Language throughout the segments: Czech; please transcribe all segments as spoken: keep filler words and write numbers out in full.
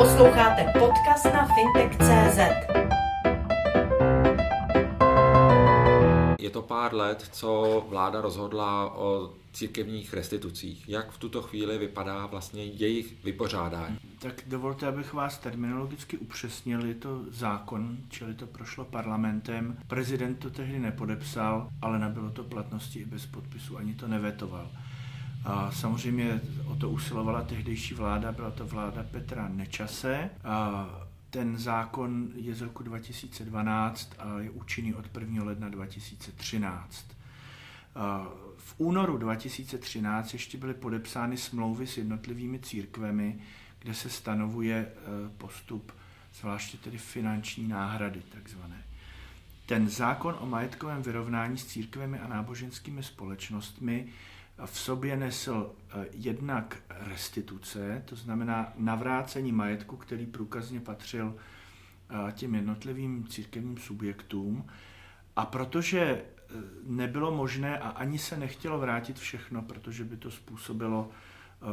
Posloucháte podcast na fintech tečka cé zet. Je to pár let, co vláda rozhodla o církevních restitucích. Jak v tuto chvíli vypadá vlastně jejich vypořádání? Tak dovolte, abych vás terminologicky upřesnil. Je to zákon, čili to prošlo parlamentem. Prezident to tehdy nepodepsal, ale nabylo to platnosti i bez podpisu, ani to nevetoval. A samozřejmě o to usilovala tehdejší vláda, byla to vláda Petra Nečase. A ten zákon je z roku dva tisíce dvanáct a je účinný od prvního ledna dva tisíce třináct. A v únoru dva tisíce třináct ještě byly podepsány smlouvy s jednotlivými církvemi, kde se stanovuje postup, zvláště tedy finanční náhrady takzvané. Ten zákon o majetkovém vyrovnání s církvemi a náboženskými společnostmi v sobě nesl jednak restituce, to znamená navrácení majetku, který průkazně patřil těm jednotlivým církevním subjektům. A protože nebylo možné a ani se nechtělo vrátit všechno, protože by to způsobilo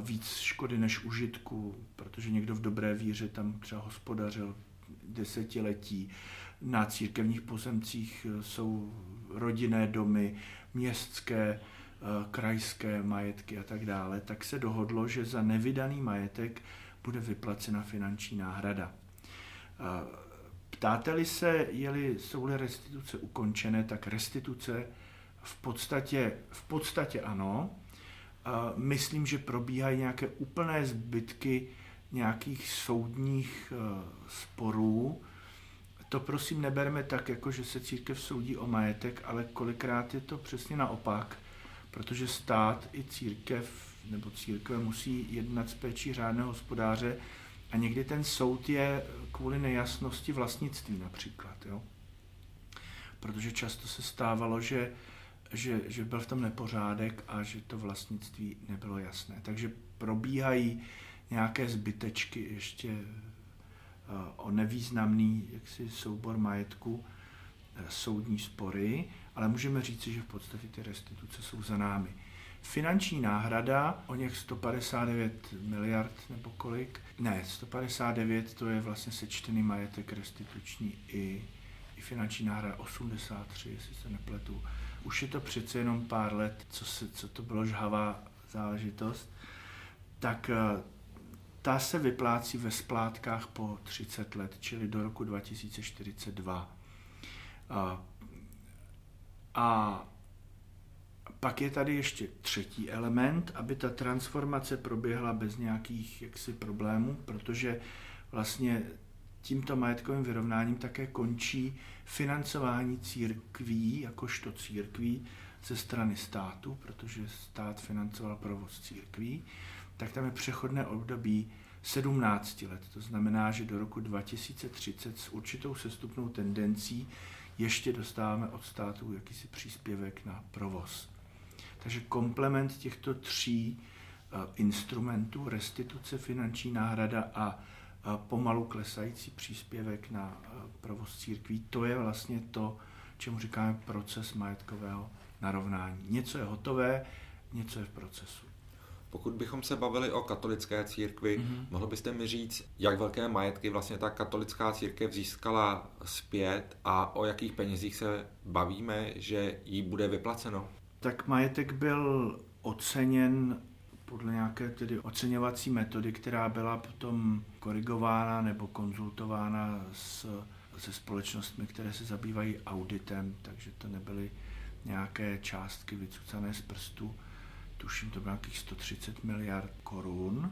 víc škody než užitku, protože někdo v dobré víře tam třeba hospodařil desetiletí, na církevních pozemcích jsou rodinné domy, městské, krajské majetky a tak dále, tak se dohodlo, že za nevydaný majetek bude vyplacena finanční náhrada. Ptáte-li se, je-li, jsou-li restituce ukončené, tak restituce v podstatě, v podstatě ano. Myslím, že probíhají nějaké úplné zbytky nějakých soudních sporů. To prosím neberme tak, jako že se církev soudí o majetek, ale kolikrát je to přesně naopak, protože stát i církev nebo církve musí jednat s péčí řádného hospodáře a někdy ten soud je kvůli nejasnosti vlastnictví například. Jo? Protože často se stávalo, že, že, že byl v tom nepořádek a že to vlastnictví nebylo jasné. Takže probíhají nějaké zbytečky ještě o nevýznamný jaksi, soubor majetku, soudní spory, ale můžeme říci, že v podstatě ty restituce jsou za námi. Finanční náhrada, o něch sto padesát devět miliard nebo kolik, ne, sto padesát devět to je vlastně sečtený majetek restituční i, i finanční náhrada, osmdesát tři, jestli se nepletu. Už je to přece jenom pár let, co, se, co to bylo žhavá záležitost, tak ta se vyplácí ve splátkách po třicet let, čili do roku dva tisíce čtyřicet dva. A, a pak je tady ještě třetí element, aby ta transformace proběhla bez nějakých jaksi problémů, protože vlastně tímto majetkovým vyrovnáním také končí financování církví, jakožto církví ze strany státu, protože stát financoval provoz církví, tak tam je přechodné období sedmnáct let. To znamená, že do roku dva tisíce třicet s určitou sestupnou tendencí ještě dostáváme od státu jakýsi příspěvek na provoz. Takže komplement těchto tří instrumentů, restituce, finanční náhrada a pomalu klesající příspěvek na provoz církví, to je vlastně to, čemu říkáme proces majetkového narovnání. Něco je hotové, něco je v procesu. Pokud bychom se bavili o katolické církvi, mm-hmm. mohl byste mi říct, jak velké majetky vlastně ta katolická církev získala zpět a o jakých penězích se bavíme, že jí bude vyplaceno? Tak majetek byl oceněn podle nějaké tedy oceňovací metody, která byla potom korigována nebo konzultována s, se společnostmi, které se zabývají auditem, takže to nebyly nějaké částky vycucané z prstu. Tuším, to bylo nějakých sto třicet miliard korun.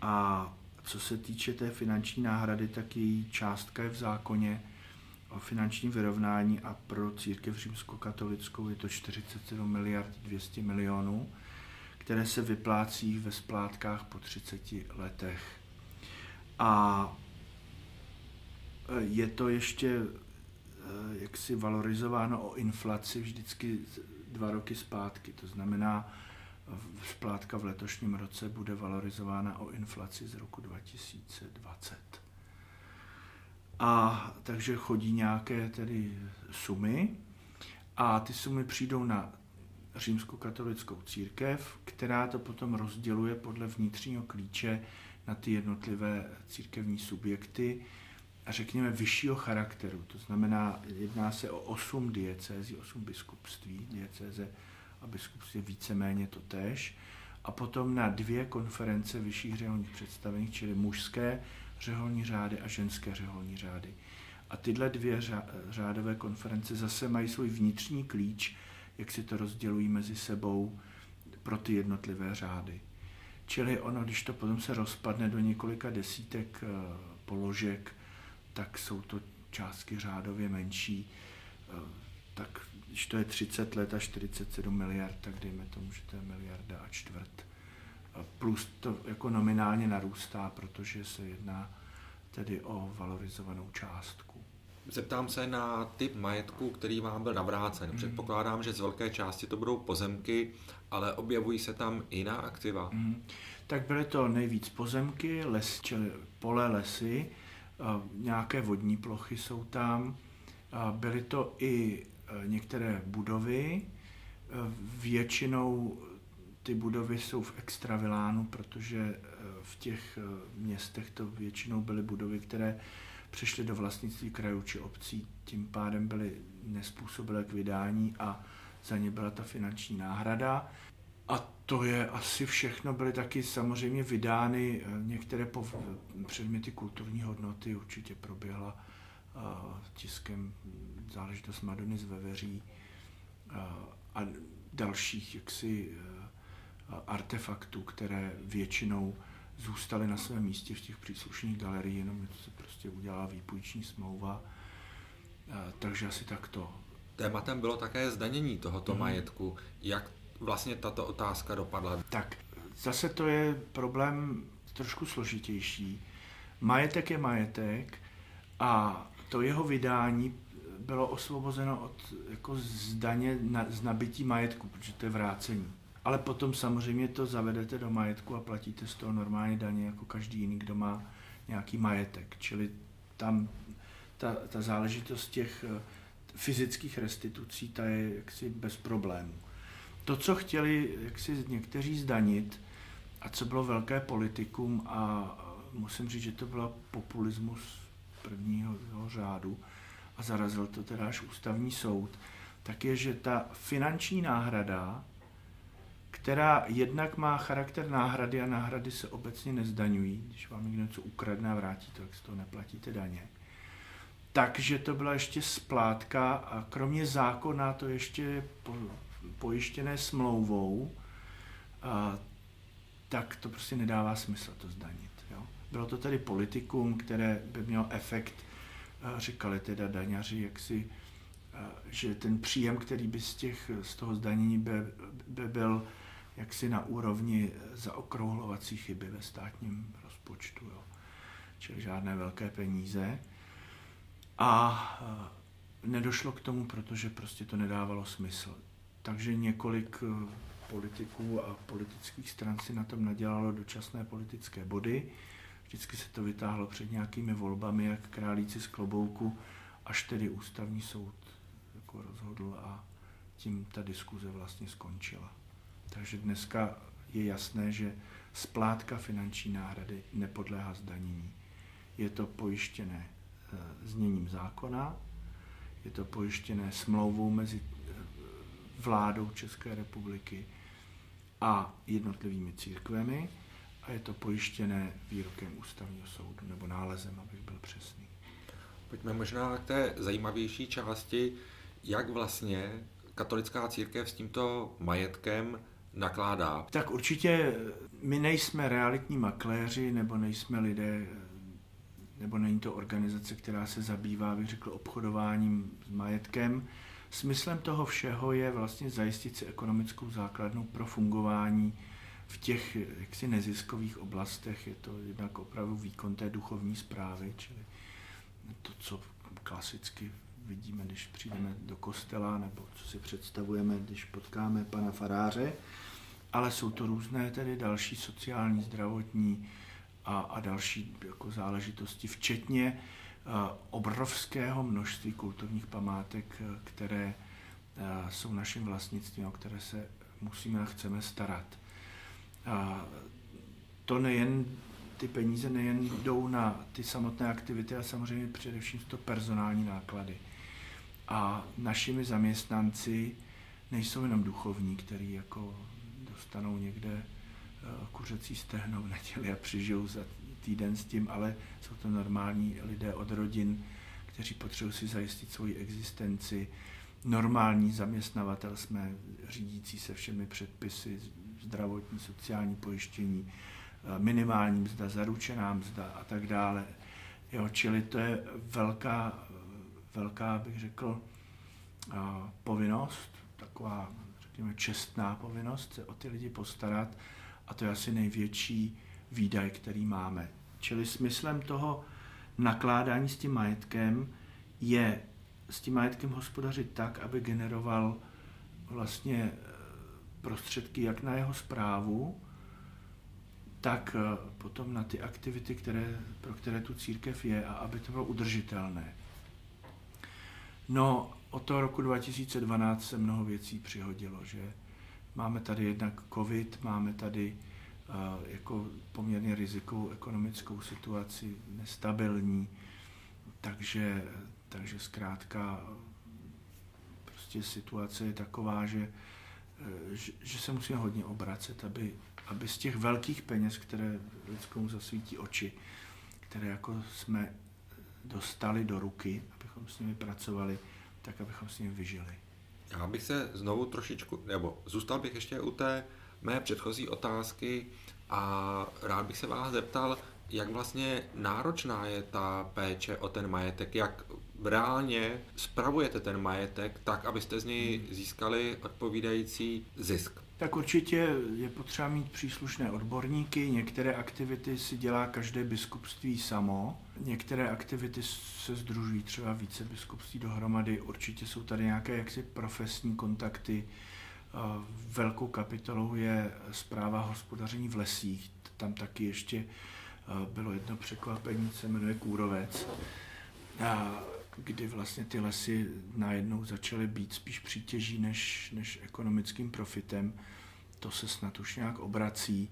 A co se týče té finanční náhrady, tak její částka je v zákoně o finančním vyrovnání a pro církev římskokatolickou je to čtyřicet sedm miliard dvě stě milionů, které se vyplácí ve splátkách po třiceti letech. A je to ještě jaksi valorizováno o inflaci vždycky dva roky zpátky, to znamená, splátka v letošním roce bude valorizována o inflaci z roku dva tisíce dvacet. A takže chodí nějaké tedy sumy a ty sumy přijdou na římskokatolickou církev, která to potom rozděluje podle vnitřního klíče na ty jednotlivé církevní subjekty, a řekněme vyššího charakteru. To znamená, jedná se o osm diecézí, osm biskupství, diecéze a biskupství víceméně to též, a potom na dvě konference vyšších řeholních představených, čili mužské řeholní řády a ženské řeholní řády. A tyhle dvě řádové konference zase mají svůj vnitřní klíč, jak si to rozdělují mezi sebou pro ty jednotlivé řády. Čili ono, když to potom se rozpadne do několika desítek položek, tak jsou to částky řádově menší. Tak když to je třicet let a čtyřicet sedm miliard, tak dejme tomu, že to je miliarda a čtvrt. Plus to jako nominálně narůstá, protože se jedná tedy o valorizovanou částku. Zeptám se na typ majetku, který vám byl navrácen. Mm. Předpokládám, že z velké části to budou pozemky, ale objevují se tam i jiná aktiva. Mm. Tak byly to nejvíc pozemky, les, čili pole, lesy, nějaké vodní plochy jsou tam, byly to i některé budovy, většinou ty budovy jsou v extravilánu, protože v těch městech to většinou byly budovy, které přešly do vlastnictví krajů či obcí, tím pádem byly nezpůsobilé k vydání a za ně byla ta finanční náhrada. A to je asi všechno, byly taky samozřejmě vydány některé pov- předměty kulturní hodnoty, určitě proběhla uh, tiskem záležitost Madony z Veveří uh, a dalších jaksi uh, artefaktů, které většinou zůstaly na svém místě v těch příslušných galeriích, jenom to se prostě udělala výpůjční smlouva, uh, takže asi takto. Tématem bylo také zdanění tohoto hmm. majetku. Jak vlastně tato otázka dopadla? Tak, zase to je problém trošku složitější. Majetek je majetek a to jeho vydání bylo osvobozeno od jako z daně na, z nabití majetku, protože to je vrácení. Ale potom samozřejmě to zavedete do majetku a platíte z toho normálně daně jako každý jiný, kdo má nějaký majetek. Čili tam ta, ta záležitost těch fyzických restitucí, ta je jaksi bez problémů. To, co chtěli jaksi někteří zdanit a co bylo velké politikum, a musím říct, že to byl populismus prvního řádu a zarazil to teda až ústavní soud, tak je, že ta finanční náhrada, která jednak má charakter náhrady a náhrady se obecně nezdaňují, když vám někdo něco ukradne a vrátí to, tak z toho neplatíte daně, takže to byla ještě splátka a kromě zákona to ještě po, pojištěné smlouvou, a, tak to prostě nedává smysl to zdanit. Jo? Bylo to tedy politikum, které by mělo efekt, a říkali teda daňaři, jaksi, a, že ten příjem, který by z, těch, z toho zdanění by, by byl jaksi na úrovni zaokrouhlovací chyby ve státním rozpočtu, jo? Čili žádné velké peníze. A, a nedošlo k tomu, protože prostě to nedávalo smysl. Takže několik politiků a politických stran si na tom nadělalo dočasné politické body. Vždycky se to vytáhlo před nějakými volbami, jak králíci z klobouku, až tedy ústavní soud jako rozhodl a tím ta diskuze vlastně skončila. Takže dneska je jasné, že splátka finanční náhrady nepodléhá zdanění. Je to pojištěné zněním zákona, je to pojištěné smlouvou mezi vládou České republiky a jednotlivými církvemi a je to pojištěné výrokem ústavního soudu, nebo nálezem, abych byl přesný. Pojďme možná k té zajímavější části, jak vlastně katolická církev s tímto majetkem nakládá. Tak určitě my nejsme realitní makléři, nebo nejsme lidé, nebo není to organizace, která se zabývá, bych řekl, obchodováním s majetkem. Smyslem toho všeho je vlastně zajistit si ekonomickou základnu pro fungování v těch jaksi neziskových oblastech. Je to jednak opravdu výkon té duchovní správy, čili to, co klasicky vidíme, když přijdeme do kostela, nebo co si představujeme, když potkáme pana faráře, ale jsou to různé tedy další sociální, zdravotní a, a další jako záležitosti, včetně obrovského množství kulturních památek, které jsou naším vlastnictvím, o které se musíme a chceme starat. To nejen ty peníze nejen jdou na ty samotné aktivity, ale samozřejmě především to personální náklady. A našimi zaměstnanci nejsou jenom duchovní, který jako dostanou někde kuřecí stehno v neděli a přežijou za týden s tím, ale jsou to normální lidé od rodin, kteří potřebují si zajistit svoji existenci. Normální zaměstnavatel jsme, řídící se všemi předpisy, zdravotní, sociální pojištění, minimální mzda, zaručená mzda a tak dále. Jo, čili to je velká, velká, bych řekl, povinnost, taková, řekněme, čestná povinnost se o ty lidi postarat a to je asi největší výdaj, který máme. Čili smyslem toho nakládání s tím majetkem je s tím majetkem hospodařit tak, aby generoval vlastně prostředky jak na jeho správu, tak potom na ty aktivity, které, pro které tu církev je a aby to bylo udržitelné. No, od toho roku dva tisíce dvanáct se mnoho věcí přihodilo, že máme tady jednak covid, máme tady uh, jako poměrně rizikovou ekonomickou situaci, nestabilní, takže, takže zkrátka prostě situace je taková, že, že, že se musíme hodně obracet, aby, aby z těch velkých peněz, které lidskou zasvítí oči, které jako jsme dostali do ruky, abychom s nimi pracovali, tak abychom s nimi vyžili. Já bych se znovu trošičku, nebo zůstal bych ještě u té mé předchozí otázky a rád bych se vás zeptal, jak vlastně náročná je ta péče o ten majetek, jak reálně spravujete ten majetek tak, abyste z něj získali odpovídající zisk? Tak určitě je potřeba mít příslušné odborníky, některé aktivity si dělá každé biskupství samo, některé aktivity se sdružují třeba více biskupství dohromady, určitě jsou tady nějaké jaksi profesní kontakty, velkou kapitolou je správa hospodaření v lesích, tam taky ještě bylo jedno překvapení, se jmenuje kůrovec, kdy vlastně ty lesy najednou začaly být spíš přítěží než, než ekonomickým profitem. To se snad už nějak obrací.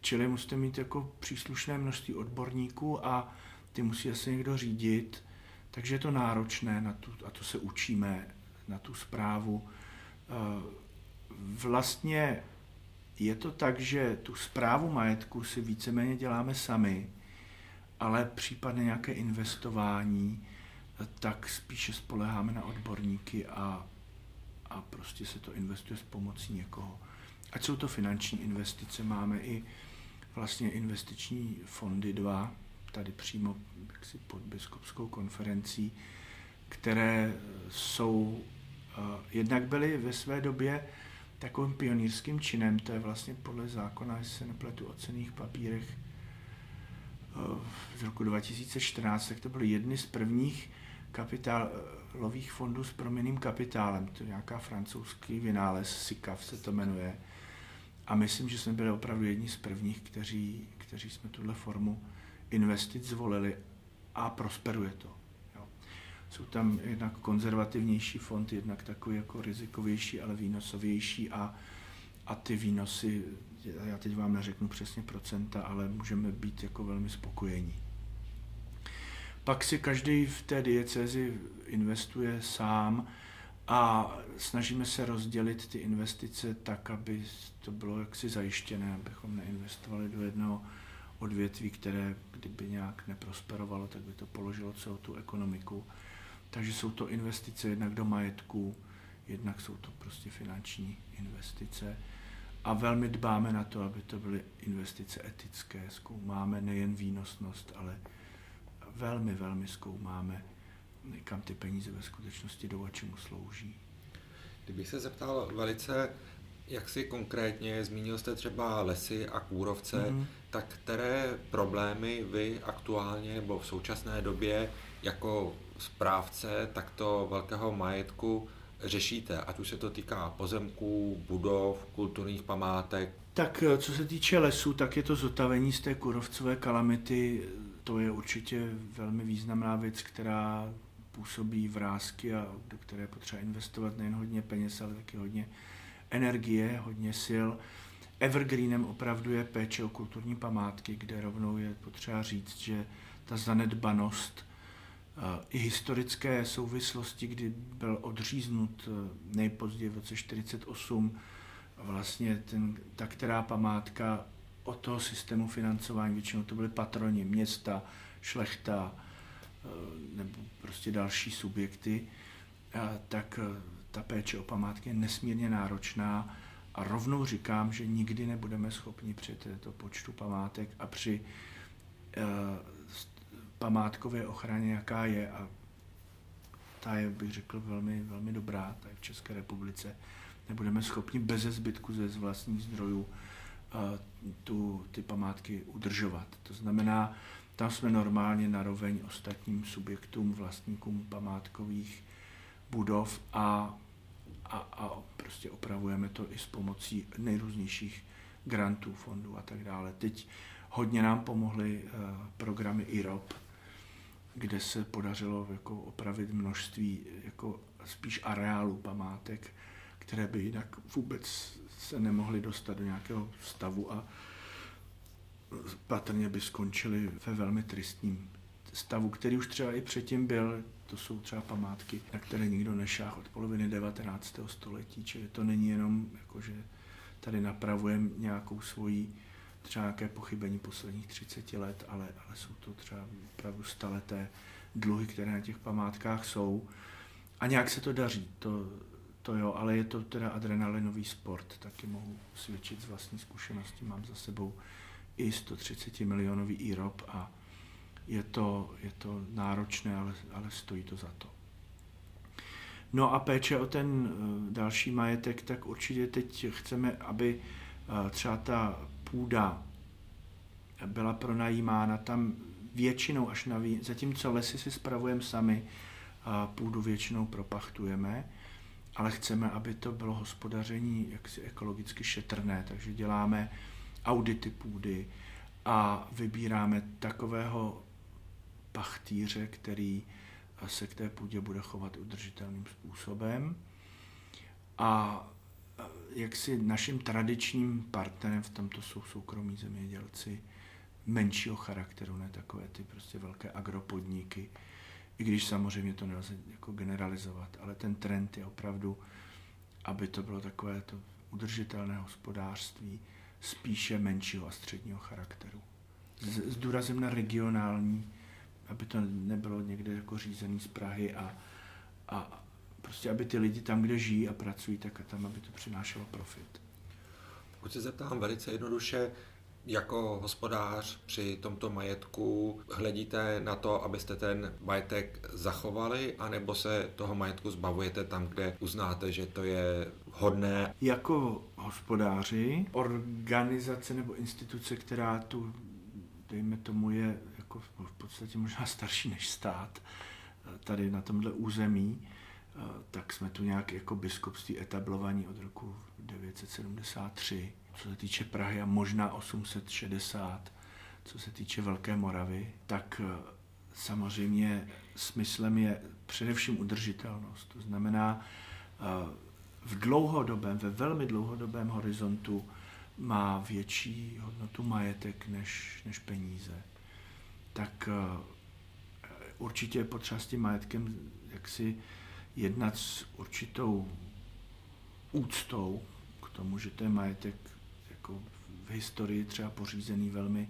Čili musíte mít jako příslušné množství odborníků a ty musí asi někdo řídit, takže je to náročné na tu, a to se učíme, na tu správu. Vlastně je to tak, že tu správu majetku si víceméně děláme sami, ale případně nějaké investování, tak spíše spoléháme na odborníky a, a prostě se to investuje s pomocí někoho. Ať jsou to finanční investice, máme i vlastně investiční fondy dva, tady přímo jaksi pod biskupskou konferencí, které jsou, jednak byly ve své době takovým pionýrským činem, to je vlastně podle zákona, jestli se nepletu o cenných papírech, z roku dva tisíce čtrnáct, tak to byly jedny z prvních kapitálových fondů s proměnným kapitálem. To je nějaká francouzský vynález, SICAV se to jmenuje. A myslím, že jsme byli opravdu jedni z prvních, kteří, kteří jsme tuhle formu investic zvolili a prosperuje to. Jo. Jsou tam jednak konzervativnější fond, jednak takový jako rizikovější, ale výnosovější a, a ty výnosy, já teď vám neřeknu přesně procenta, ale můžeme být jako velmi spokojení. Pak si každý v té diecézi investuje sám a snažíme se rozdělit ty investice tak, aby to bylo jaksi zajištěné, abychom neinvestovali do jednoho odvětví, které kdyby nějak neprosperovalo, tak by to položilo celou tu ekonomiku. Takže jsou to investice jednak do majetku, jednak jsou to prostě finanční investice. A velmi dbáme na to, aby to byly investice etické. Zkoumáme nejen výnosnost, ale velmi, velmi zkoumáme, kam ty peníze ve skutečnosti jdou a čemu slouží. Kdybych se zeptal velice, jak si konkrétně, zmínil jste třeba lesy a kůrovce, mm-hmm. tak které problémy vy aktuálně nebo v současné době jako správce takto velkého majetku řešíte, ať už se to týká pozemků, budov, kulturních památek? Tak co se týče lesů, tak je to zotavení z té kůrovcové kalamity. To je určitě velmi významná věc, která působí vrásky a do které potřeba investovat nejen hodně peněz, ale taky hodně energie, hodně sil. evergreenem opravdu je péče o kulturní památky, kde rovnou je potřeba říct, že ta zanedbanost i historické souvislosti, kdy byl odříznut nejpozději v roce čtyřicet osm vlastně ten, ta která památka od toho systému financování, většinou to byly patroni, města, šlechta nebo prostě další subjekty, tak ta péče o památky je nesmírně náročná a rovnou říkám, že nikdy nebudeme schopni při této počtu památek a při památkové ochraně, jaká je, a ta je, bych řekl, velmi, velmi dobrá tady v České republice, nebudeme schopni beze zbytku ze vlastních zdrojů tu, ty památky udržovat. To znamená, tam jsme normálně naroveň ostatním subjektům, vlastníkům památkových budov a, a, a prostě opravujeme to i s pomocí nejrůznějších grantů, fondů a tak dále. Teď hodně nám pomohly programy I R O P, kde se podařilo jako opravit množství jako spíš areálů památek, které by jinak vůbec se nemohly dostat do nějakého stavu a patrně by skončily ve velmi tristním stavu, který už třeba i předtím byl. To jsou třeba památky, na které nikdo nešáhl od poloviny devatenáctého století, čili to není jenom, jako, že tady napravujeme nějakou svoji třeba nějaké pochybení posledních třicet let, ale, ale jsou to třeba opravdu staleté dluhy, které na těch památkách jsou. A nějak se to daří, to, to jo, ale je to teda adrenalinový sport, taky mohu svědčit z vlastní zkušenosti. Mám za sebou i sto třicet milionový I R O P a je to, je to náročné, ale, ale stojí to za to. No a péče o ten další majetek, tak určitě teď chceme, aby třeba ta půda byla pronajímána tam většinou až navíc, zatímco lesy si spravujeme sami, půdu většinou propachtujeme, ale chceme, aby to bylo hospodaření jaksi ekologicky šetrné, takže děláme audity půdy a vybíráme takového pachtýře, který se k té půdě bude chovat udržitelným způsobem. A jaksi naším tradičním partnerem v tomto jsou soukromí zemědělci menšího charakteru, ne takové ty prostě velké agropodniky, i když samozřejmě to nelze jako generalizovat, ale ten trend je opravdu, aby to bylo takové to udržitelné hospodářství spíše menšího a středního charakteru. S důrazem na regionální, aby to nebylo někde jako řízený z Prahy a, a prostě, aby ty lidi tam, kde žijí a pracují, tak a tam, aby to přinášelo profit. Pokud se zeptám velice jednoduše, jako hospodář při tomto majetku hledíte na to, abyste ten majetek zachovali, anebo se toho majetku zbavujete tam, kde uznáte, že to je hodné? Jako hospodáři, organizace nebo instituce, která tu, dejme tomu, je jako v podstatě možná starší než stát, tady na tomhle území, tak jsme tu nějak jako biskupství etablovaní od roku devatenáct set sedmdesát tři, co se týče Prahy a možná osm set šedesát, co se týče Velké Moravy, tak samozřejmě smyslem je především udržitelnost. To znamená, v dlouhodobém, ve velmi dlouhodobém horizontu má větší hodnotu majetek než, než peníze. Tak určitě je potřeba s tím majetkem jaksi jednat s určitou úctou k tomu, že ten majetek jako v historii třeba pořízený velmi,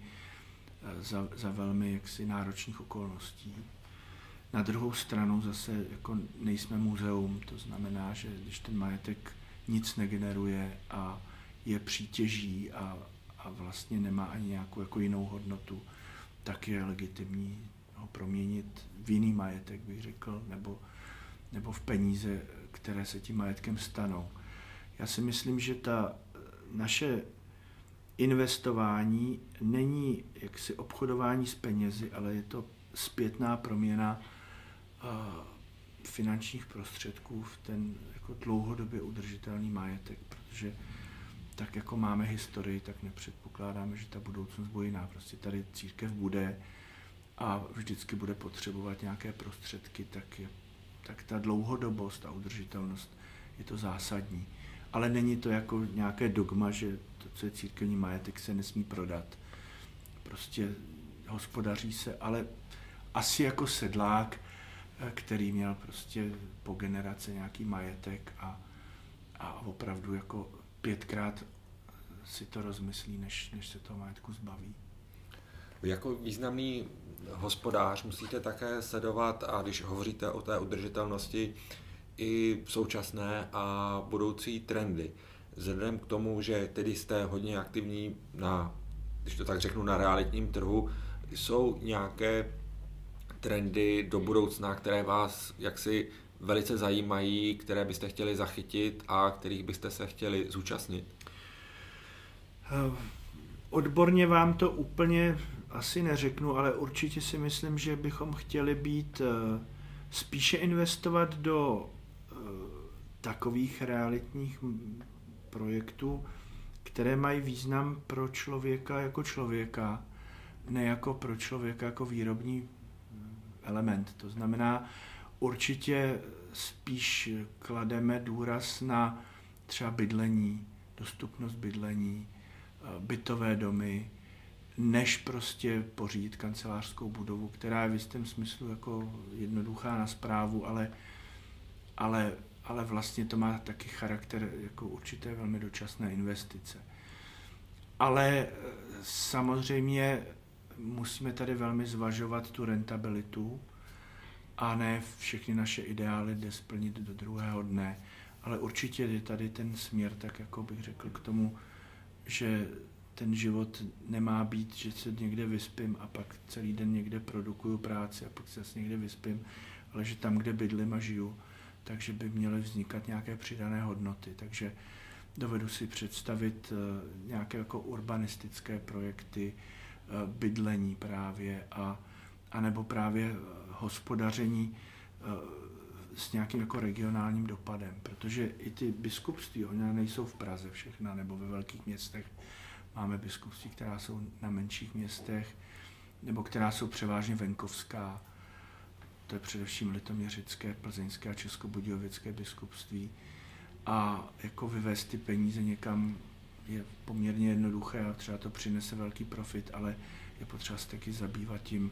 za, za velmi jaksi náročných okolností. Na druhou stranu zase jako nejsme muzeum, to znamená, že když ten majetek nic negeneruje a je přítěží a, a vlastně nemá ani nějakou jako jinou hodnotu, tak je legitimní ho proměnit v jiný majetek, bych řekl, nebo nebo v peníze, které se tím majetkem stanou. Já si myslím, že ta naše investování není jaksi obchodování s penězi, ale je to zpětná proměna uh, finančních prostředků v ten jako dlouhodobě udržitelný majetek, protože tak jako máme historii, tak nepředpokládáme, že ta budoucnost bude jiná. Prostě tady církev bude a vždycky bude potřebovat nějaké prostředky, tak je tak ta dlouhodobost a udržitelnost je to zásadní. Ale není to jako nějaké dogma, že to, co je církevní majetek, se nesmí prodat. Prostě hospodaří se, ale asi jako sedlák, který měl prostě po generace nějaký majetek a, a opravdu jako pětkrát si to rozmyslí, než, než se toho majetku zbaví. Jako významný hospodář musíte také sledovat, a když hovoříte o té udržitelnosti, i současné a budoucí trendy. Vzhledem k tomu, že tedy jste hodně aktivní na, když to tak řeknu, na realitním trhu, jsou nějaké trendy do budoucna, které vás jaksi velice zajímají, které byste chtěli zachytit a kterých byste se chtěli zúčastnit? Odborně vám to úplně asi neřeknu, ale určitě si myslím, že bychom chtěli být spíše investovat do takových realitních projektů, které mají význam pro člověka jako člověka, ne jako pro člověka jako výrobní element. To znamená, určitě spíš klademe důraz na třeba bydlení, dostupnost bydlení, bytové domy, než prostě pořídit kancelářskou budovu, která je v jistém smyslu jako jednoduchá na správu, ale, ale, ale vlastně to má taky charakter jako určité velmi dočasné investice. Ale samozřejmě musíme tady velmi zvažovat tu rentabilitu a ne všechny naše ideály jde splnit do druhého dne, ale určitě je tady ten směr, tak jako bych řekl, k tomu, že ten život nemá být, že se někde vyspím a pak celý den někde produkuju práci a pak se zase někde vyspím, ale že tam, kde bydlím a žiju, takže by měly vznikat nějaké přidané hodnoty. Takže dovedu si představit nějaké jako urbanistické projekty, bydlení právě, a, a nebo právě hospodaření s nějakým jako regionálním dopadem, protože i ty biskupství, oni nejsou v Praze všechna nebo ve velkých městech. Máme biskupství, která jsou na menších městech, nebo která jsou převážně venkovská. To je především litoměřické, plzeňské a českobudějovické biskupství. A jako vyvést ty peníze někam je poměrně jednoduché a třeba to přinese velký profit, ale je potřeba se taky zabývat tím,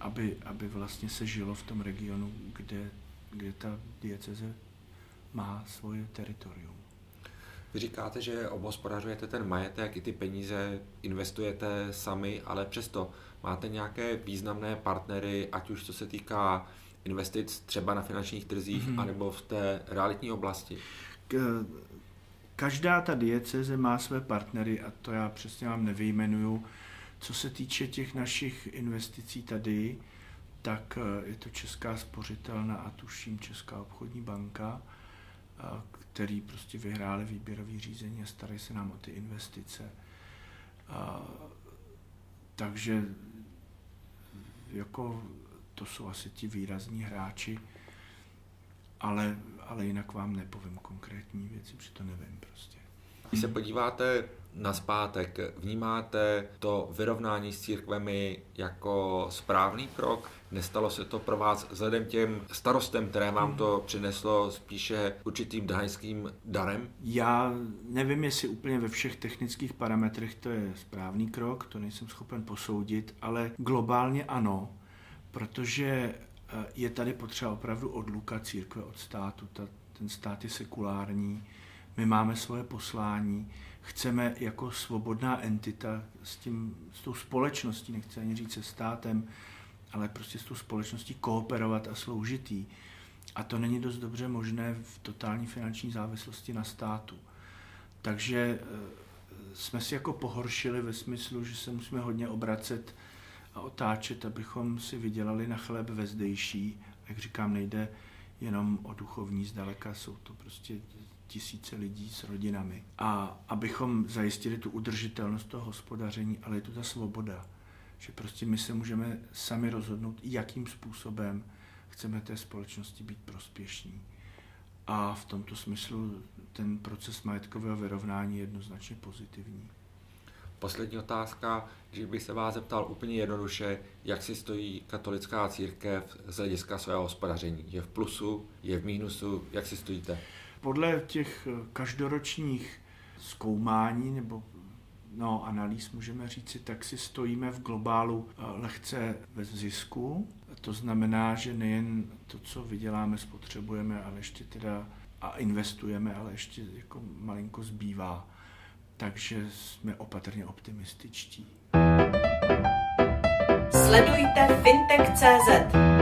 aby, aby vlastně se žilo v tom regionu, kde, kde ta dieceze má svoje teritorium. Vy říkáte, že obhospodařujete ten majetek, i ty peníze investujete sami, ale přesto máte nějaké významné partnery, ať už co se týká investic třeba na finančních trzích, mm-hmm. anebo v té realitní oblasti? Každá ta dieceze má své partnery a to já přesně vám nevyjmenuju. Co se týče těch našich investicí tady, tak je to Česká spořitelna a tuším Česká obchodní banka, který prostě vyhráli výběrový řízení a starají se nám o ty investice. A, takže jako to jsou asi ti výrazní hráči, ale, ale jinak vám nepovím konkrétní věci, protože to nevím prostě. Když se podíváte nazpátek, vnímáte to vyrovnání s církvemi jako správný krok? Nestalo se to pro vás vzhledem těm starostem, které vám to přineslo, spíše určitým daňským darem? Já nevím, jestli úplně ve všech technických parametrech to je správný krok, to nejsem schopen posoudit, ale globálně ano, protože je tady potřeba opravdu odluka církve od státu. Ta, ten stát je sekulární, my máme svoje poslání, chceme jako svobodná entita s, tím, s tou společností, nechci ani říct se státem, ale prostě s tou společností kooperovat a sloužit jí. A to není dost dobře možné v totální finanční závislosti na státu. Takže jsme si jako pohoršili ve smyslu, že se musíme hodně obracet a otáčet, abychom si vydělali na chléb ve zdejší. Jak říkám, nejde jenom o duchovní zdaleka, jsou to prostě tisíce lidí s rodinami. A abychom zajistili tu udržitelnost toho hospodaření, ale je tu ta svoboda, že prostě my se můžeme sami rozhodnout, jakým způsobem chceme té společnosti být prospěšní. A v tomto smyslu ten proces majetkového vyrovnání je jednoznačně pozitivní. Poslední otázka, když bych se vás zeptal úplně jednoduše, jak si stojí katolická církev z hlediska svého hospodaření? Je v plusu, je v mínusu, jak si stojíte? Podle těch každoročních zkoumání nebo no, analýz, můžeme říci, tak si stojíme v globálu lehce ve zisku. To znamená, že nejen to, co vyděláme, spotřebujeme, ale ještě teda a investujeme, ale ještě jako malinko zbývá. Takže jsme opatrně optimističtí. Sledujte fintech tečka cé zet.